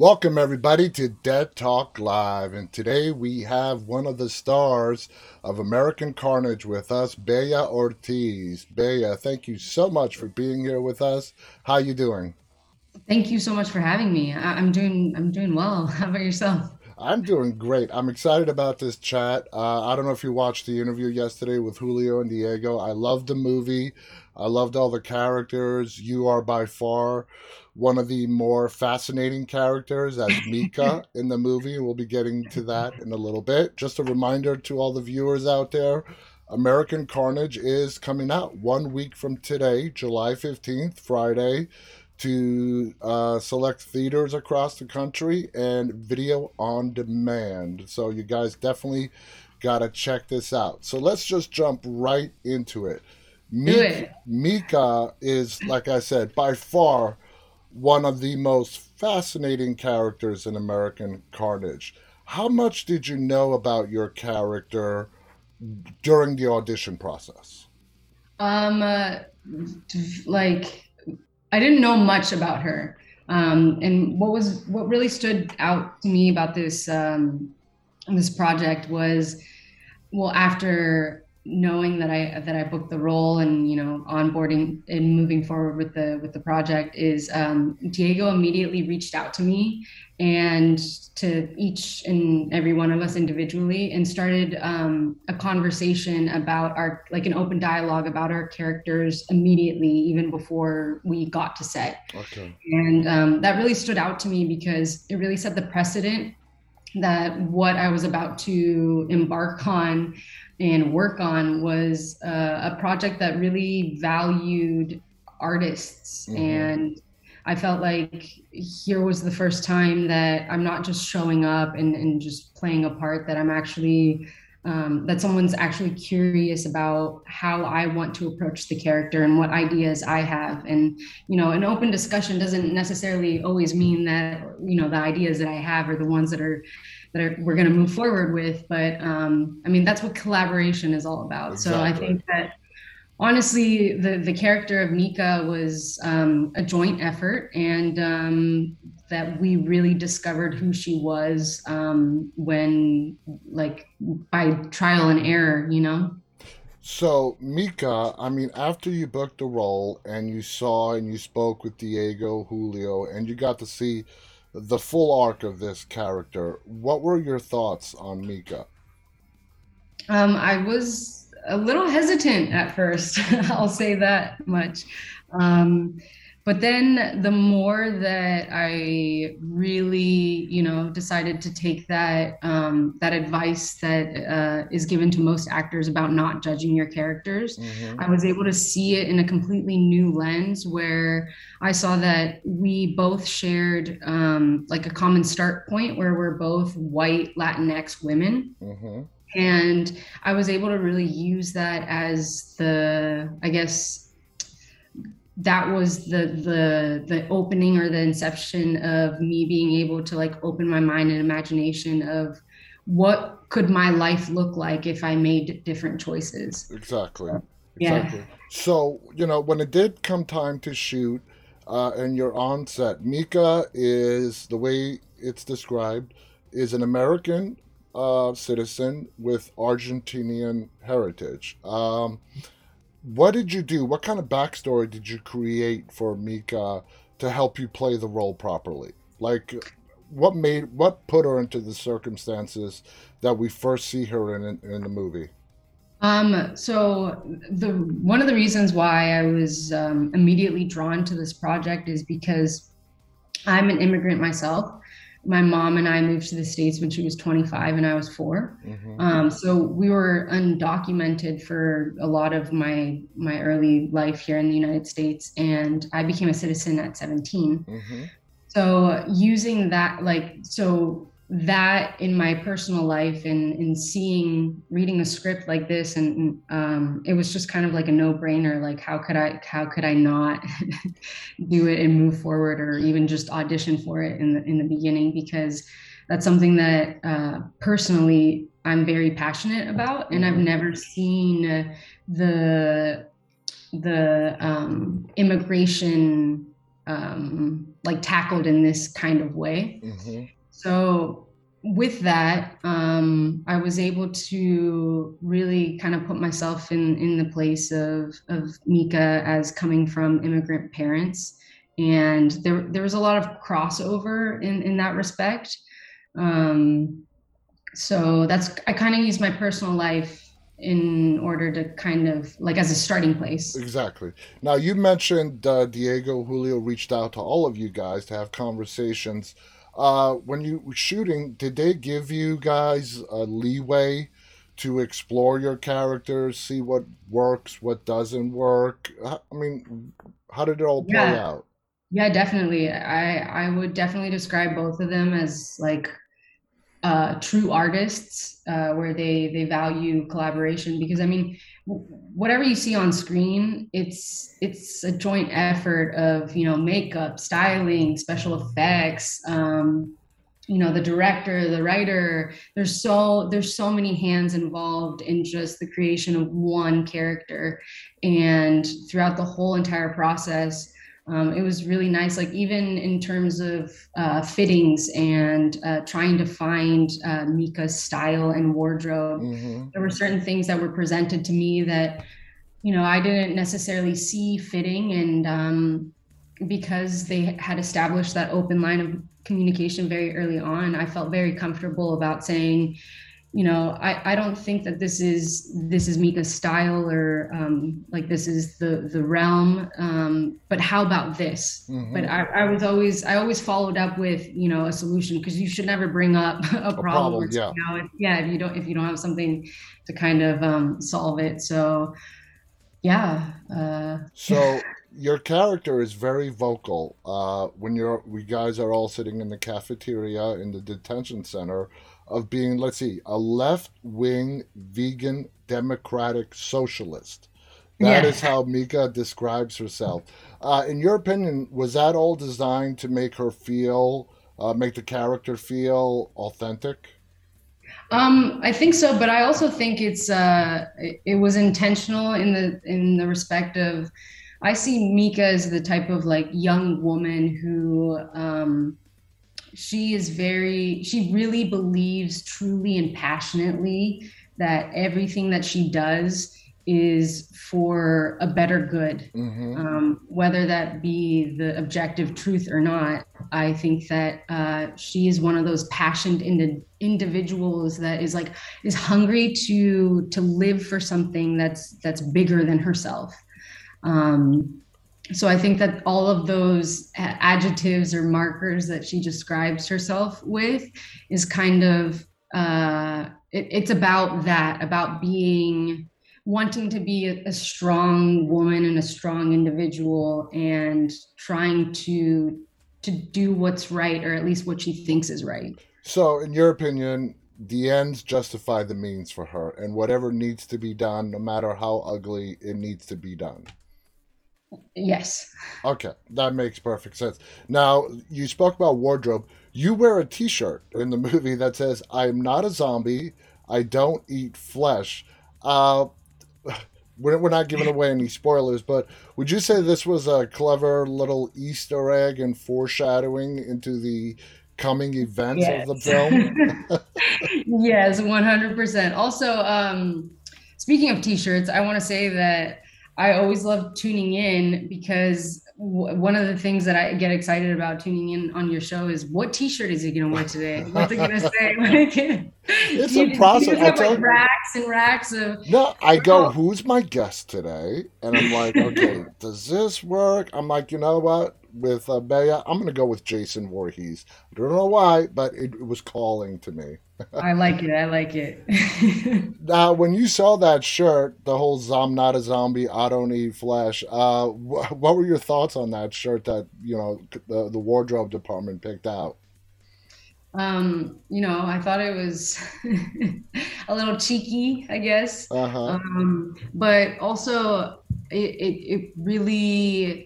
Welcome, everybody, to Dead Talk Live. And today we have one of the stars of American Carnage with us, Bella Ortiz. Bella, thank you so much for being here with us. How are you doing? Thank you so much for having me. I'm doing well. How about yourself? I'm doing great. I'm excited about this chat. I don't know if you watched the interview yesterday with Julio and Diego. I loved the movie. I loved all the characters. You are by far one of the more fascinating characters as Mika in the movie. We'll be getting to that in a little bit. Just a reminder to all the viewers out there, American Carnage is coming out 1 week from today, July 15th, Friday, to select theaters across the country and video on demand. So you guys definitely got to check this out. So let's just jump right into it. Mika is, like I said, by far one of the most fascinating characters in American Carnage. How much did you know about your character during the audition process? I didn't know much about her, and what really stood out to me about this this project was, well, after knowing that I booked the role and, you know, onboarding and moving forward with the project, is Diego immediately reached out to me and to each and every one of us individually and started a conversation about our, like, an open dialogue about our characters immediately, even before we got to set. Okay. And that really stood out to me because it really set the precedent that what I was about to embark on and work on was a project that really valued artists. Mm-hmm. And I felt like here was the first time that I'm not just showing up and just playing a part, that I'm actually, that someone's actually curious about how I want to approach the character and what ideas I have. And, you know, an open discussion doesn't necessarily always mean that, you know, the ideas that I have are the ones that we're going to move forward with. But I mean, that's what collaboration is all about. Exactly. So I think that honestly, the character of Mika was a joint effort, and that we really discovered who she was when, like, by trial and error, you know? So Mika, I mean, after you booked the role and you saw and you spoke with Diego, Julio, and you got to see the full arc of this character, what were your thoughts on Mika? I was a little hesitant at first, I'll say that much. But then the more that I really, you know, decided to take that advice that is given to most actors about not judging your characters, mm-hmm. I was able to see it in a completely new lens where I saw that we both shared like a common start point where we're both white Latinx women. Mm-hmm. And I was able to really use that as the opening or the inception of me being able to, like, open my mind and imagination of what could my life look like if I made different choices. Exactly. Yeah. So, you know, when it did come time to shoot and you're on set, Mika is, the way it's described, is an American citizen with Argentinian heritage. What did you do? What kind of backstory did you create for Mika to help you play the role properly? Like, what put her into the circumstances that we first see her in the movie? So one of the reasons why I was immediately drawn to this project is because I'm an immigrant myself. My mom and I moved to the States when she was 25 and I was 4. Mm-hmm. So we were undocumented for a lot of my early life here in the United States. And I became a citizen at 17. Mm-hmm. So using that, in my personal life and in reading a script like this, and it was just kind of like a no-brainer, like how could I not do it and move forward or even just audition for it in the beginning, because that's something that personally I'm very passionate about, and I've never seen the immigration like tackled in this kind of way. Mm-hmm. So with that, I was able to really kind of put myself in the place of Mika as coming from immigrant parents. And there was a lot of crossover in that respect. So I kind of used my personal life in order to kind of like as a starting place. Exactly. Now you mentioned Diego, Julio reached out to all of you guys to have conversations. When you were shooting, did they give you guys a leeway to explore your characters, see what works, what doesn't work? I mean, how did it all play out? Yeah, definitely. I would definitely describe both of them as like true artists, where they value collaboration, because I mean, whatever you see on screen, it's a joint effort of, you know, makeup, styling, special effects, you know, the director, the writer. There's so many hands involved in just the creation of one character, and throughout the whole entire process. It was really nice, like even in terms of fittings and trying to find Mika's style and wardrobe. Mm-hmm. There were certain things that were presented to me that, you know, I didn't necessarily see fitting. And because they had established that open line of communication very early on, I felt very comfortable about saying, you know, I don't think that this is Mika's style, or like this is the realm, but how about this? Mm-hmm. But I always followed up with, you know, a solution, because you should never bring up a problem. Yeah. You know, if you don't have something to kind of solve it. So yeah. So your character is very vocal when we guys are all sitting in the cafeteria in the detention center, of being, let's see, a left-wing vegan democratic socialist. That is how Mika describes herself. In your opinion, was that all designed to make her feel, make the character feel authentic? I think so, but I also think it was intentional in the respect of, I see Mika as the type of like young woman who, she really believes truly and passionately that everything that she does is for a better good. Mm-hmm. Whether that be the objective truth or not, I think that she is one of those passionate individuals that is like, is hungry to live for something that's bigger than herself. So I think that all of those adjectives or markers that she describes herself with is kind of, it's about that, about wanting to be a strong woman and a strong individual, and trying to do what's right, or at least what she thinks is right. So in your opinion, the ends justify the means for her, and whatever needs to be done, no matter how ugly, it needs to be done. Yes. Okay, that makes perfect sense. Now, you spoke about wardrobe. You wear a t-shirt in the movie that says, "I'm not a zombie, I don't eat flesh." We're not giving away any spoilers, but would you say this was a clever little Easter egg and foreshadowing into the coming events of the film? Yes, 100%. Also, speaking of t-shirts, I want to say that I always love tuning in, because one of the things that I get excited about tuning in on your show is, what t-shirt is he going to wear today? What's he going to say? It's a process. You have like racks and racks of... No, I go, who's my guest today? And I'm like, okay, does this work? I'm like, you know what? With Bella, I'm going to go with Jason Voorhees. I don't know why, but it was calling to me. I like it. Now, when you saw that shirt, the whole "I'm not a zombie, I don't eat flesh," what were your thoughts on that shirt that, you know, the wardrobe department picked out? You know, I thought it was a little cheeky, I guess. Uh-huh. But also it really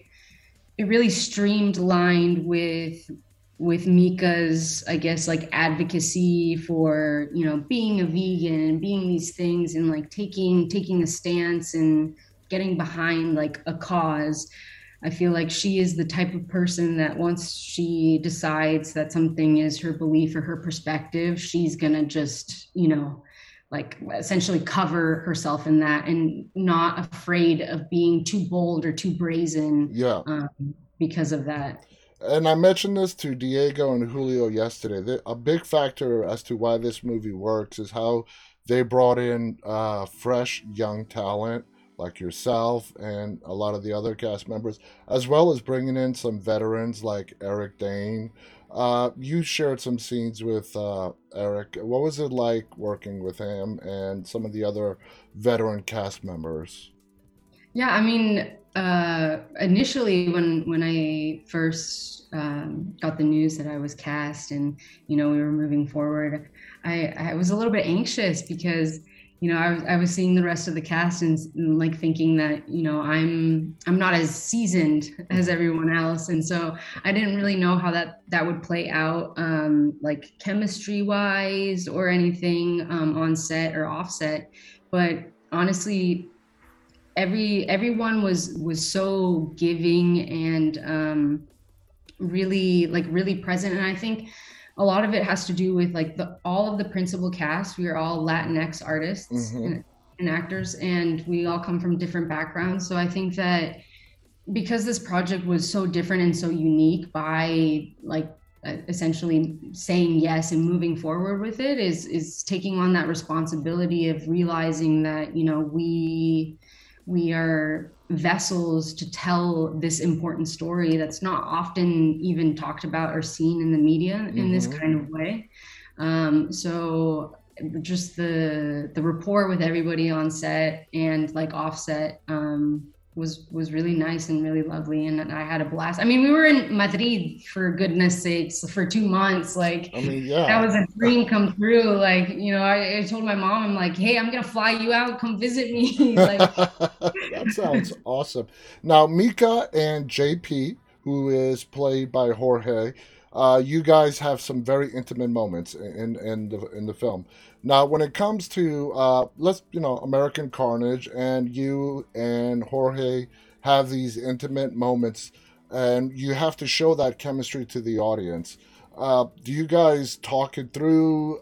streamlined with Mika's, I guess, like advocacy for, you know, being a vegan and being these things, and like taking a stance and getting behind like a cause. I feel like she is the type of person that once she decides that something is her belief or her perspective, she's going to just, you know, like essentially cover herself in that and not afraid of being too bold or too brazen because of that. And I mentioned this to Diego and Julio yesterday. A big factor as to why this movie works is how they brought in fresh young talent like yourself and a lot of the other cast members, as well as bringing in some veterans like Eric Dane. You shared some scenes with Eric. What was it like working with him and some of the other veteran cast members? Yeah, I mean, initially when I first got the news that I was cast and, you know, we were moving forward, I was a little bit anxious because, you know, I was seeing the rest of the cast and like thinking that, you know, I'm not as seasoned as everyone else. And so I didn't really know how that would play out, like chemistry wise or anything on set or off set. But honestly, everyone was so giving and really present. And I think a lot of it has to do with like all of the principal cast. We are all Latinx artists and actors, and we all come from different backgrounds. So I think that because this project was so different and so unique, by like essentially saying yes and moving forward with it is taking on that responsibility of realizing that, you know, we are vessels to tell this important story that's not often even talked about or seen in the media in this kind of way. So just the rapport with everybody on set and like offset was really nice and really lovely, and I had a blast. I mean, we were in Madrid, for goodness sakes, for 2 months. Like, I mean, that was a dream come true. Like, you know, I told my mom, I'm like, hey, I'm gonna fly you out, come visit me. Like, that sounds awesome. Now, Mika and JP, who is played by Jorge, you guys have some very intimate moments in the film. Now, when it comes to American Carnage, and you and Jorge have these intimate moments, and you have to show that chemistry to the audience. Do you guys talk it through?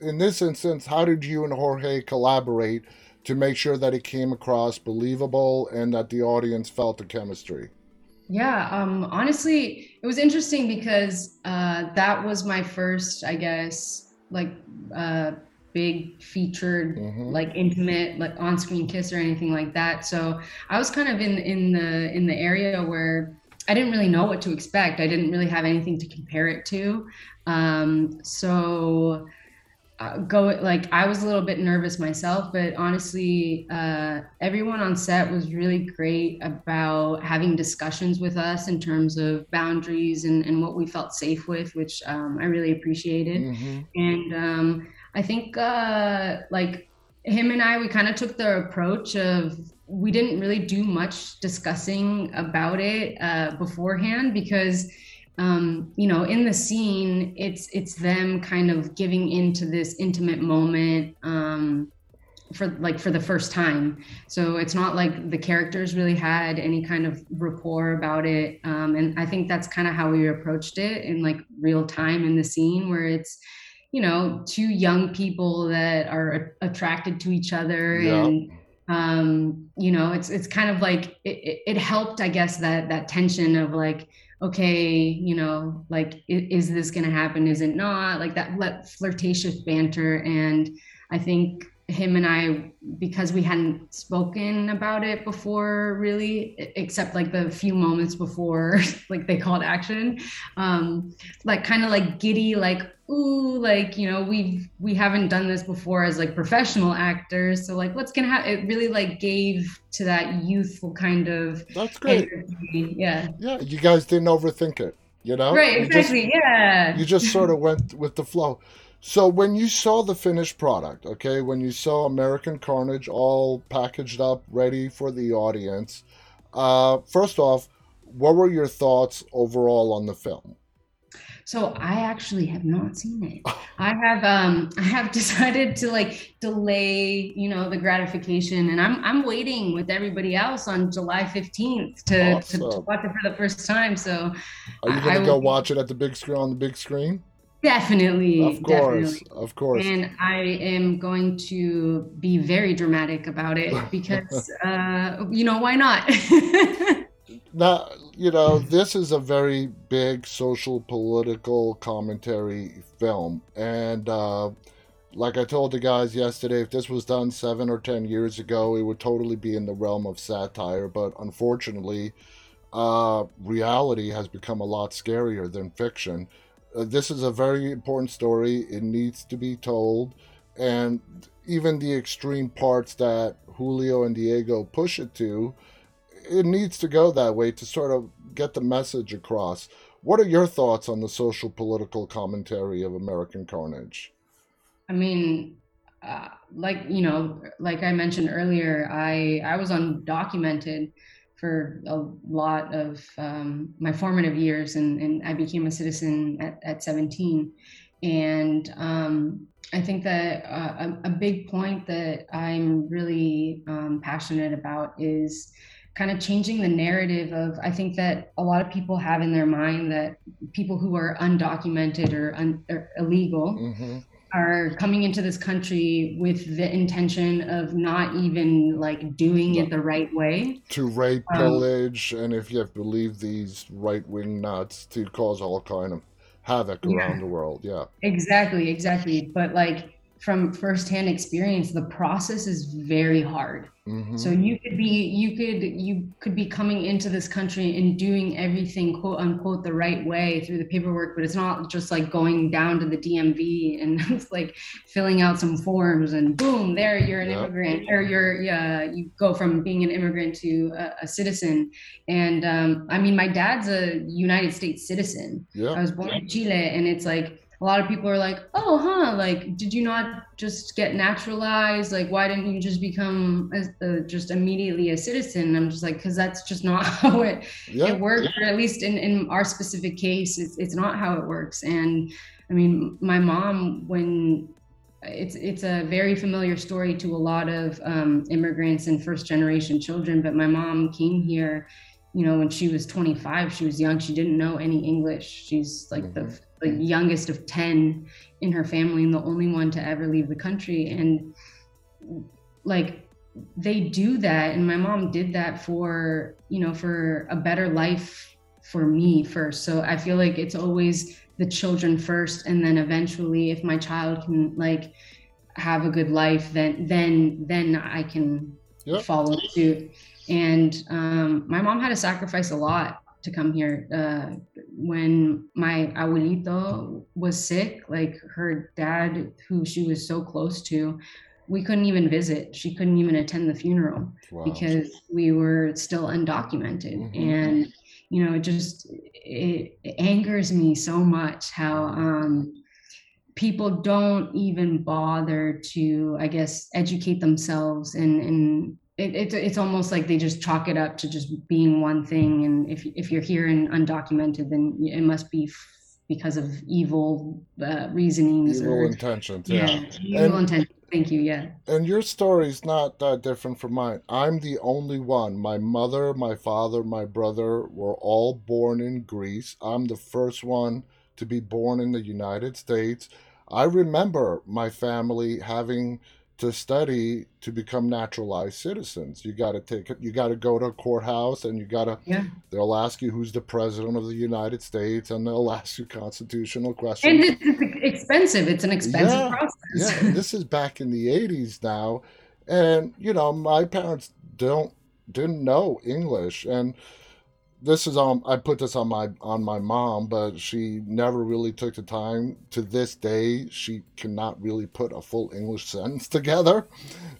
In this instance, how did you and Jorge collaborate to make sure that it came across believable and that the audience felt the chemistry? Yeah, honestly, it was interesting because that was my first, I guess, like big featured, like intimate, like on-screen kiss or anything like that. So I was kind of in the area where I didn't really know what to expect. I didn't really have anything to compare it to. I was a little bit nervous myself, but honestly, everyone on set was really great about having discussions with us in terms of boundaries and what we felt safe with, which I really appreciated. And I think like him and I, we kind of took the approach of, we didn't really do much discussing about it beforehand because you know, in the scene, it's them kind of giving into this intimate moment for the first time. So it's not like the characters really had any kind of rapport about it. And I think that's kind of how we approached it in like real time in the scene, where it's, you know, two young people that are attracted to each other. Yeah. And you know, it's kind of like it helped, I guess, that tension of like, okay, you know, like, is this going to happen? Is it not? Like that flirtatious banter. And I think him and I, because we hadn't spoken about it before really, except like the few moments before, like they called action, like kind of like giddy, like, ooh, like, you know, we haven't done this before as like professional actors. So like, what's going to happen? It really like gave to that youthful kind of. That's great. Energy. Yeah. Yeah. You guys didn't overthink it, you know? Right. Exactly. You just sort of went with the flow. So when you saw the finished product, okay, when you saw American Carnage all packaged up, ready for the audience, first off, what were your thoughts overall on the film? So I actually have not seen it. I have decided to like delay, you know, the gratification, and I'm waiting with everybody else on July 15th to watch it for the first time. So are you gonna go watch it at the big screen, on the big screen? Definitely. Of course. Definitely. Of course. And I am going to be very dramatic about it because, you know, why not? Now, you know, this is a very big social political commentary film. And like I told the guys yesterday, if this was done 7 or 10 years ago, it would totally be in the realm of satire. But unfortunately, reality has become a lot scarier than fiction. This is a very important story. It needs to be told. And even the extreme parts that Julio and Diego push it to, it needs to go that way to sort of get the message across. What are your thoughts on the social political commentary of American Carnage? I mean, like, you know, like I mentioned earlier, I was undocumented for a lot of my formative years, and I became a citizen at 17. And I think that a big point that I'm really passionate about is kind of changing the narrative of, I think that a lot of people have in their mind that people who are undocumented or illegal mm-hmm. are coming into this country with the intention of not even like doing it the right way. To rape, pillage, and if you have believed these right-wing nuts, to cause all kind of havoc around the world, Exactly. But like from firsthand experience, the process is very hard. Mm-hmm. So you could be coming into this country and doing everything quote unquote the right way through the paperwork, but it's not just like going down to the DMV and it's like filling out some forms and boom, there you're an immigrant, or you go from being an immigrant to a citizen. And I mean, my dad's a United States citizen. Yeah. I was born in Chile, and it's like a lot of people are like, oh, huh, like, did you not just get naturalized? Like, why didn't you just become just immediately a citizen? And I'm just like, because that's just not how it works, or at least in our specific case, it's not how it works. And I mean, my mom, when it's a very familiar story to a lot of immigrants and first generation children, but my mom came here, you know, when she was 25, she was young, she didn't know any English. She's like mm-hmm. the youngest of 10 in her family and the only one to ever leave the country. And like, they do that. And my mom did that for, you know, for a better life for me first. So I feel like it's always the children first. And then eventually if my child can like have a good life, then I can follow suit. And my mom had to sacrifice a lot to come here. When my abuelito was sick, like her dad, who she was so close to, we couldn't even visit. She couldn't even attend the funeral because we were still undocumented. Mm-hmm. And, you know, it angers me so much how people don't even bother to, I guess, educate themselves and It's almost like they just chalk it up to just being one thing, and if you're here and undocumented, then it must be because of evil reasonings, evil intentions. Evil intentions. Thank you. Yeah. And your story's not that different from mine. I'm the only one. My mother, my father, my brother were all born in Greece. I'm the first one to be born in the United States. I remember my family having to study to become naturalized citizens. You got to go to a courthouse, and they'll ask you who's the president of the United States, and they'll ask you constitutional questions. And it's expensive. It's an expensive process. Yeah, this is back in the 80s now, and you know my parents didn't know English, and this is I put this on my mom, but she never really took the time. To this day, she cannot really put a full English sentence together,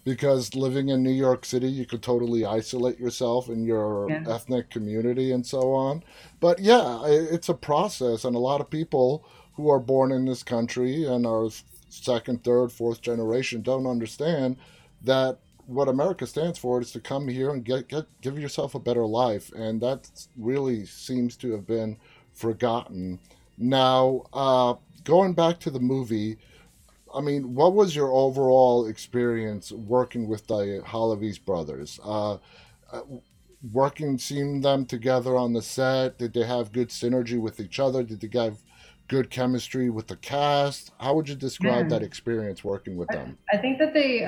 because living in New York City, you could totally isolate yourself in your ethnic community and so on. But yeah, it's a process, and a lot of people who are born in this country and are second, third, fourth generation don't understand that what America stands for is to come here and give yourself a better life. And that really seems to have been forgotten Now, going back to the movie, I mean, what was your overall experience working with the Haluzivsky brothers? Seeing them together on the set, did they have good synergy with each other? Did they have good chemistry with the cast? How would you describe that experience working with them? I think that they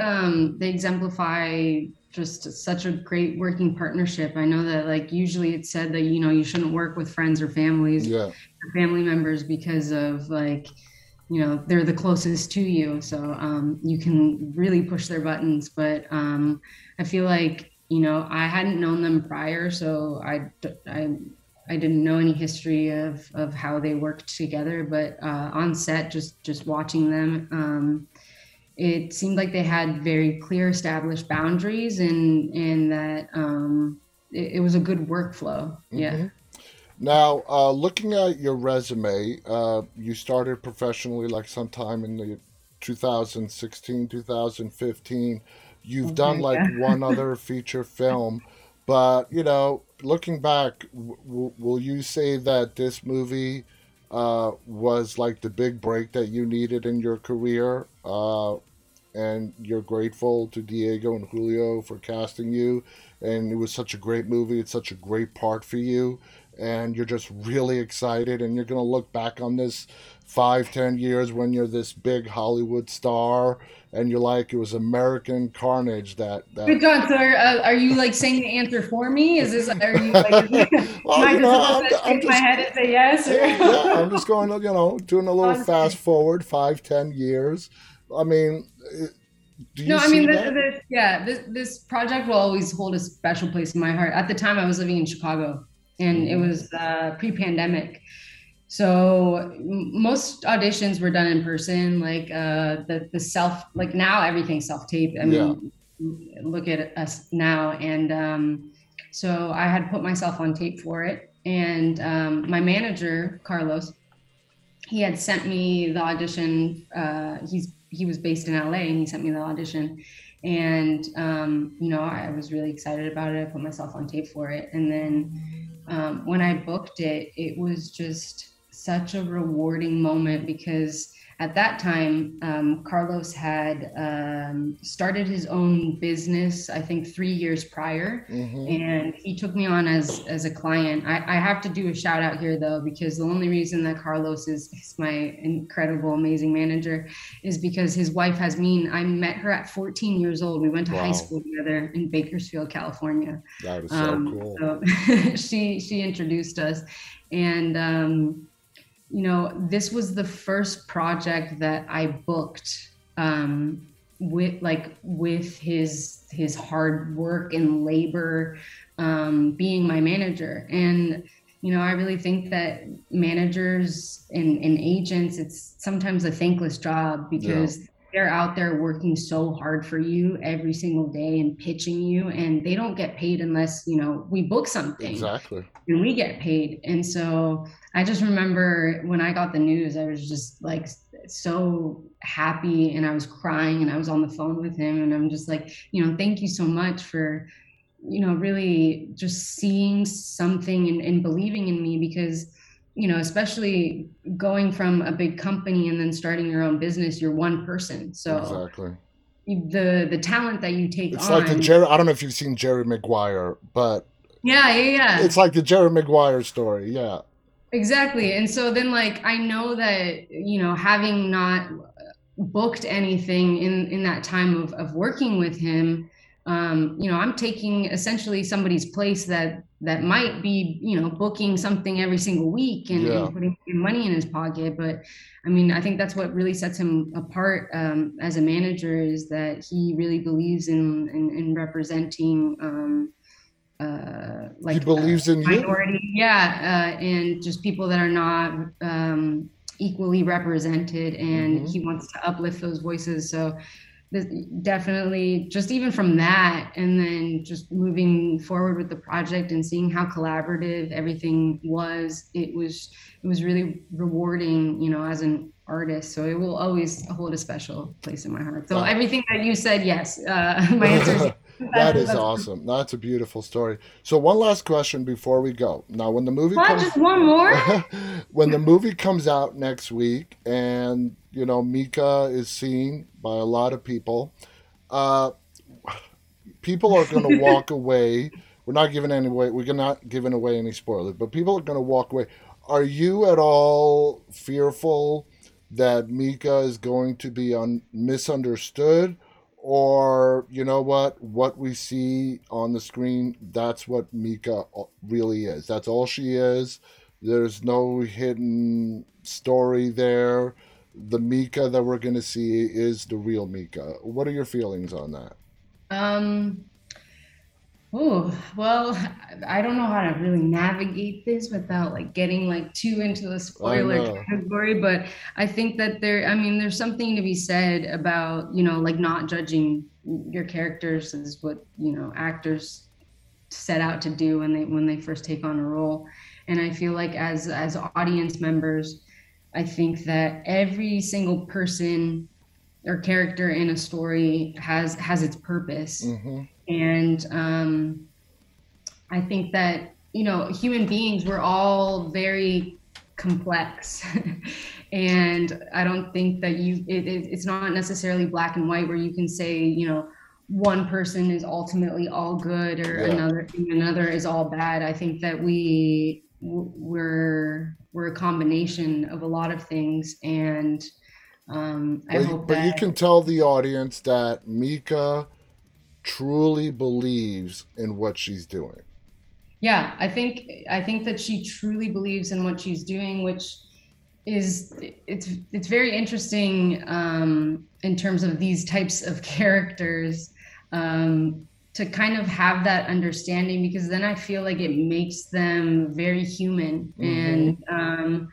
exemplify just such a great working partnership. I know that, like, usually it's said that, you know, you shouldn't work with friends or families, or family members, because of, like, you know, they're the closest to you. So you can really push their buttons. But I feel like, you know, I hadn't known them prior, so I didn't know any history of how they worked together, but on set, just watching them, it seemed like they had very clear established boundaries, and that it was a good workflow. Yeah. Now, looking at your resume, you started professionally like sometime in the 2016, 2015. You've done like one other feature film, but, you know, looking back, will you say that this movie was like the big break that you needed in your career, and you're grateful to Diego and Julio for casting you, and it was such a great movie, it's such a great part for you, and you're just really excited, and you're going to look back on this 5-10 years when you're this big Hollywood star, and you're like, it was American Carnage that... Good God, so are you like saying the answer for me? Is this, are you like... I'm just my head and say yes? Or... yeah, I'm just going, you know, doing a little fast forward, 5-10 years. I mean... This project will always hold a special place in my heart. At the time, I was living in Chicago, and it was pre-pandemic. So most auditions were done in person, like the self, like now everything's self-tape. I mean, look at us now. And so I had put myself on tape for it. And my manager, Carlos, he had sent me the audition. He was based in LA, and he sent me the audition. And, you know, I was really excited about it. I put myself on tape for it. And then when I booked it, it was just such a rewarding moment, because at that time, Carlos had started his own business, I think 3 years prior, and he took me on as a client. I have to do a shout out here, though, because the only reason that Carlos is my incredible, amazing manager is because his wife, Hasmin, I met her at 14 years old. We went to high school together in Bakersfield, California. That was so cool. So she introduced us, and you know, this was the first project that I booked with his hard work and labor being my manager. And, you know, I really think that managers and agents, it's sometimes a thankless job, because they're out there working so hard for you every single day and pitching you, and they don't get paid unless, you know, we book something. Exactly. And we get paid. And so I just remember when I got the news, I was just like so happy, and I was crying, and I was on the phone with him, and I'm just like, you know, thank you so much for, you know, really just seeing something and believing in me, because, you know, especially going from a big company and then starting your own business, you're one person. So the talent that you take it's on. It's like I don't know if you've seen Jerry Maguire, but it's like the Jerry Maguire story. Yeah, exactly. And so then, like, I know that, you know, having not booked anything in that time of working with him, you know, I'm taking essentially somebody's place that might be, you know, booking something every single week and putting money in his pocket. But I mean, I think that's what really sets him apart as a manager, is that he really believes in representing like he believes in minority, and just people that are not equally represented, and he wants to uplift those voices. So definitely, just even from that, and then just moving forward with the project and seeing how collaborative everything was, it was really rewarding, you know, as an artist. So it will always hold a special place in my heart. So everything that you said, yes, my answer is That is awesome. That's a beautiful story. So one last question before we go. Now, when the movie just one more? When the movie comes out next week and, you know, Mika is seen by a lot of people, people are going to walk away. We're not giving away any spoilers, but people are going to walk away. Are you at all fearful that Mika is going to be misunderstood? Or, you know what we see on the screen, that's what Mika really is. That's all she is. There's no hidden story there. The Mika that we're going to see is the real Mika. What are your feelings on that? Well, I don't know how to really navigate this without getting too into the spoiler category, but I think that there's something to be said about, not judging your characters is what, actors set out to do when they first take on a role. And I feel like as audience members, I think that every single person or character in a story has its purpose. Mm-hmm. And I think that, human beings, we're all very complex. And I don't think that it's not necessarily black and white where you can say, one person is ultimately all good or another is all bad. I think that we're a combination of a lot of things. And I hope that... you can tell the audience that Mika truly believes in what she's doing. Yeah, I think that she truly believes in what she's doing, which is it's very interesting in terms of these types of characters to kind of have that understanding, because then I feel like it makes them very human. Mm-hmm. And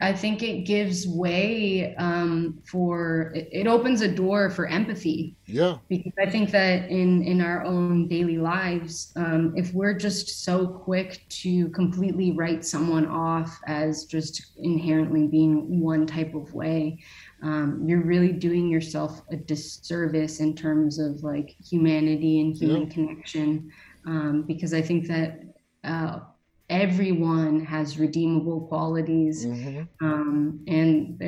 I think it gives way it opens a door for empathy. Yeah. Because I think that in our own daily lives, if we're just so quick to completely write someone off as just inherently being one type of way, you're really doing yourself a disservice in terms of humanity and human connection. Because I think that everyone has redeemable qualities. Mm-hmm. And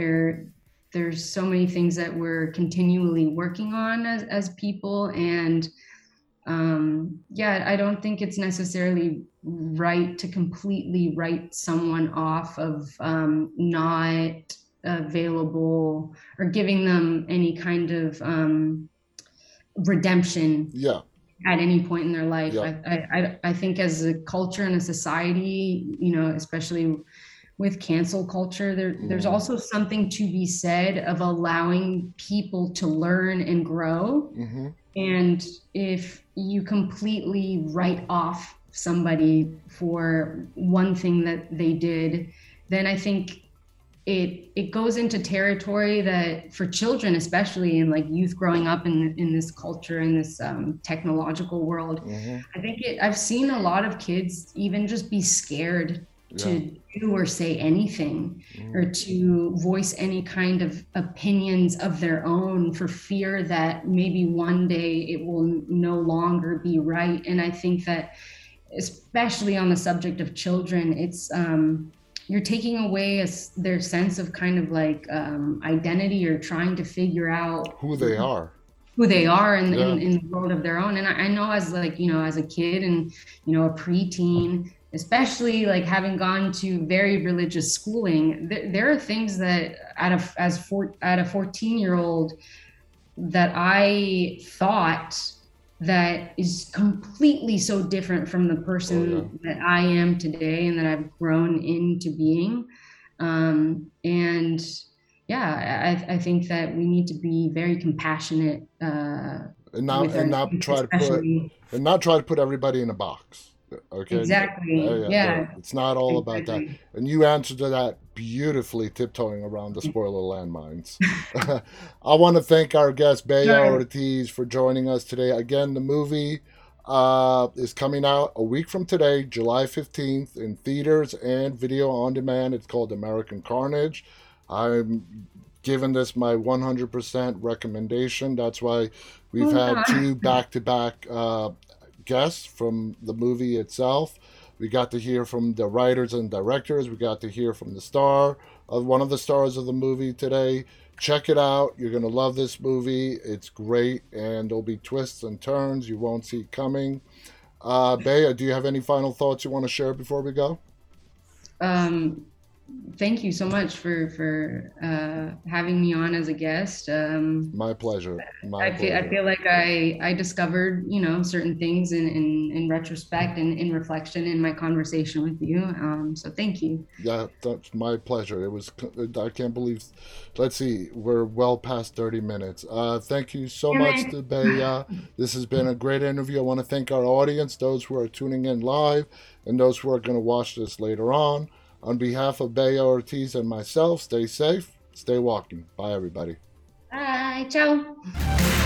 there's so many things that we're continually working on as people. And I don't think it's necessarily right to completely write someone off of not available or giving them any kind of redemption. Yeah. At any point in their life. Yeah. I think as a culture and a society, especially with cancel culture, there's also something to be said of allowing people to learn and grow. Mm-hmm. And if you completely write off somebody for one thing that they did, then I think it goes into territory that for children, especially, and youth growing up in this culture, in this technological world, mm-hmm. I think I've seen a lot of kids even just be scared to do or say anything, mm-hmm. or to voice any kind of opinions of their own for fear that maybe one day it will no longer be right. And I think that especially on the subject of children, it's you're taking away their sense of kind of identity, or trying to figure out who they are in the world of their own. And I know as as a kid and, a preteen, especially having gone to very religious schooling, there are things that at a 14-year-old that I thought that is completely so different from the person that I am today and that I've grown into being. I think that we need to be very compassionate. And not try to put everybody in a box. Okay. Exactly. It's not all about that. And you answered that beautifully, tiptoeing around the spoiler landmines. I want to thank our guest Bella Ortiz for joining us today. Again, the movie is coming out a week from today, July 15th, in theaters and video on demand. It's called American Carnage. I'm given this my 100% recommendation. That's why we've had two back-to-back guests from the movie itself. We got to hear from the writers and directors. We got to hear from the star of one of the stars of the movie today. Check it out. You're going to love this movie. It's great, and there'll be twists and turns you won't see coming. Bea, do you have any final thoughts you want to share before we go? Thank you so much for having me on as a guest. My pleasure. I feel like I discovered, certain things in retrospect and in reflection in my conversation with you. So thank you. Yeah, that's my pleasure. I can't believe, let's see, we're well past 30 minutes. Thank you so much to Bella. This has been a great interview. I want to thank our audience, those who are tuning in live and those who are going to watch this later on. On behalf of Bella Ortiz and myself, stay safe, stay walking. Bye, everybody. Bye. Ciao.